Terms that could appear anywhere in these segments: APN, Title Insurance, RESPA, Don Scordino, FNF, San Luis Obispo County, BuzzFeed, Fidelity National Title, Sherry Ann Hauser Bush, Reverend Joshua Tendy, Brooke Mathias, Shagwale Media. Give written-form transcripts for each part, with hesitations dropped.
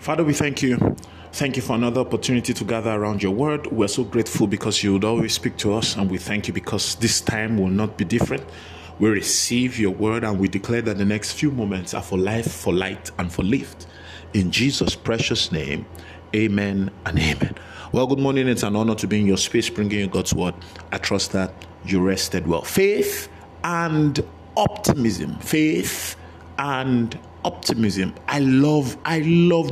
Father, we thank you. Thank you for another opportunity to gather around your word. We're so grateful because you would always speak to us, and we thank you because this time will not be different. We receive your word and we declare that the next few moments are for life, for light, and for lift. In Jesus' precious name, amen and amen. Well, good morning. It's an honor to be in your space, bringing you God's word. I trust that you rested well. Faith and optimism. Faith and optimism. I love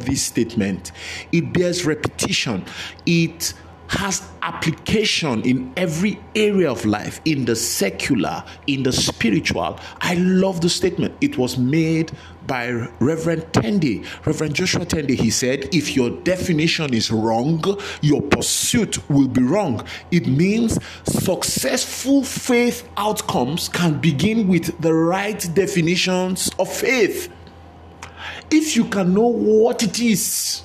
this statement. It bears repetition. It has application in every area of life, in the secular, in the spiritual. I love the statement. It was made by Reverend Tendy, Reverend Joshua Tendy. He said, if your definition is wrong, your pursuit will be wrong. It means successful faith outcomes can begin with the right definitions of faith. If you can know what it is,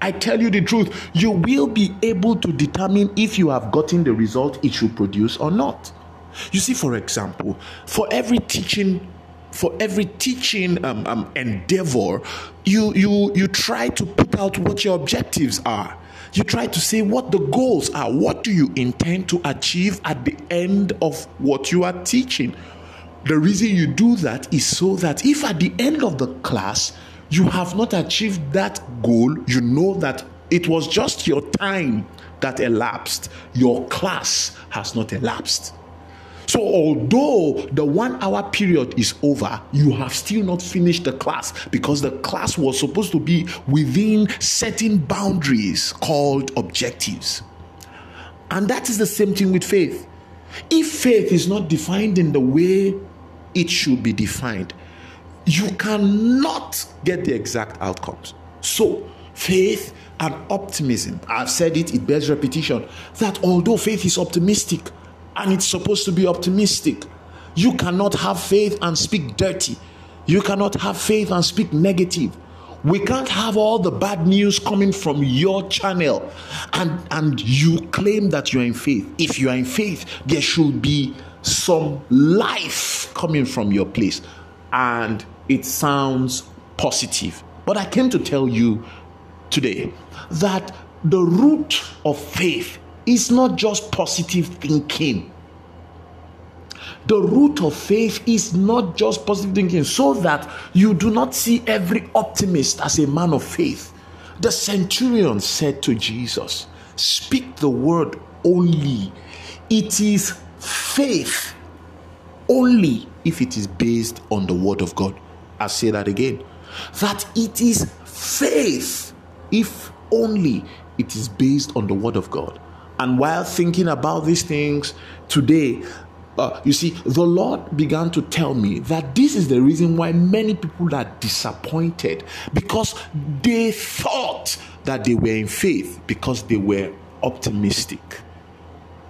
I tell you the truth, you will be able to determine if you have gotten the result it should produce or not. You see, for example, for every teaching endeavor, you try to put out what your objectives are. You try to say what the goals are. What do you intend to achieve at the end of what you are teaching? The reason you do that is so that if at the end of the class you have not achieved that goal, you know that it was just your time that elapsed. Your class has not elapsed. So although the 1 hour period is over, you have still not finished the class, because the class was supposed to be within certain boundaries called objectives. And that is the same thing with faith. If faith is not defined in the way it should be defined, you cannot get the exact outcomes. So faith and optimism, I've said it bears repetition, that although faith is optimistic, and it's supposed to be optimistic, you cannot have faith and speak dirty. You cannot have faith and speak negative. We can't have all the bad news coming from your channel and you claim that you're in faith. If you are in faith, there should be some life coming from your place. And it sounds positive. But I came to tell you today that the root of faith is not just positive thinking. The root of faith is not just positive thinking, so that you do not see every optimist as a man of faith. The centurion said to Jesus, "Speak the word only. It is faith only if it is based on the word of God." I say that again, that it is faith if only it is based on the word of God. And while thinking about these things today, you see, the Lord began to tell me that this is the reason why many people are disappointed, because they thought that they were in faith because they were optimistic.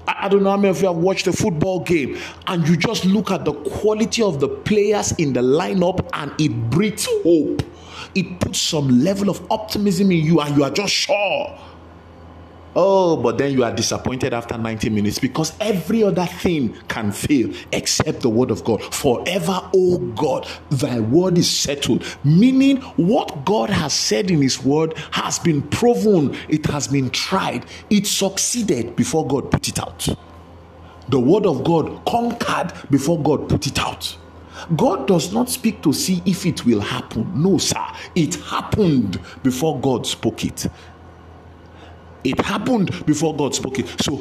I don't know how many of you have watched a football game and you just look at the quality of the players in the lineup and it breeds hope. It puts some level of optimism in you and you are just sure. Oh, but then you are disappointed after 90 minutes because every other thing can fail except the word of God. Forever, oh God, thy word is settled. Meaning, what God has said in his word has been proven. It has been tried. It succeeded before God put it out. The word of God conquered before God put it out. God does not speak to see if it will happen. No, sir. It happened before God spoke it. It happened before God spoke it. So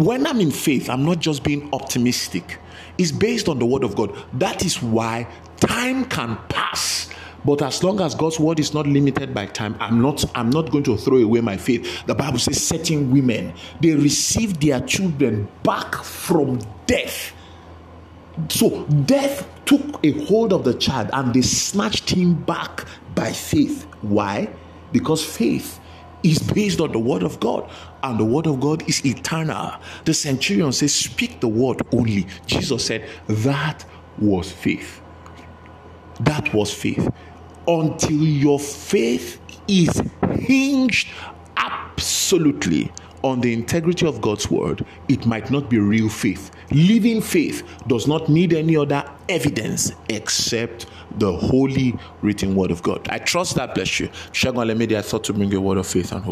when I'm in faith, I'm not just being optimistic. It's based on the word of God. That is why time can pass. But as long as God's word is not limited by time, I'm not going to throw away my faith. The Bible says certain women, they received their children back from death. So death took a hold of the child and they snatched him back by faith. Why? Because faith is based on the word of God, and the word of God is eternal. The centurion says, "Speak the word only." Jesus said, "That was faith." That was faith. Until your faith is hinged absolutely on the integrity of God's word, it might not be real faith. Living faith does not need any other evidence except the holy written word of God. I trust that bless you. Shagwale Media, I thought to bring you a word of faith and hope.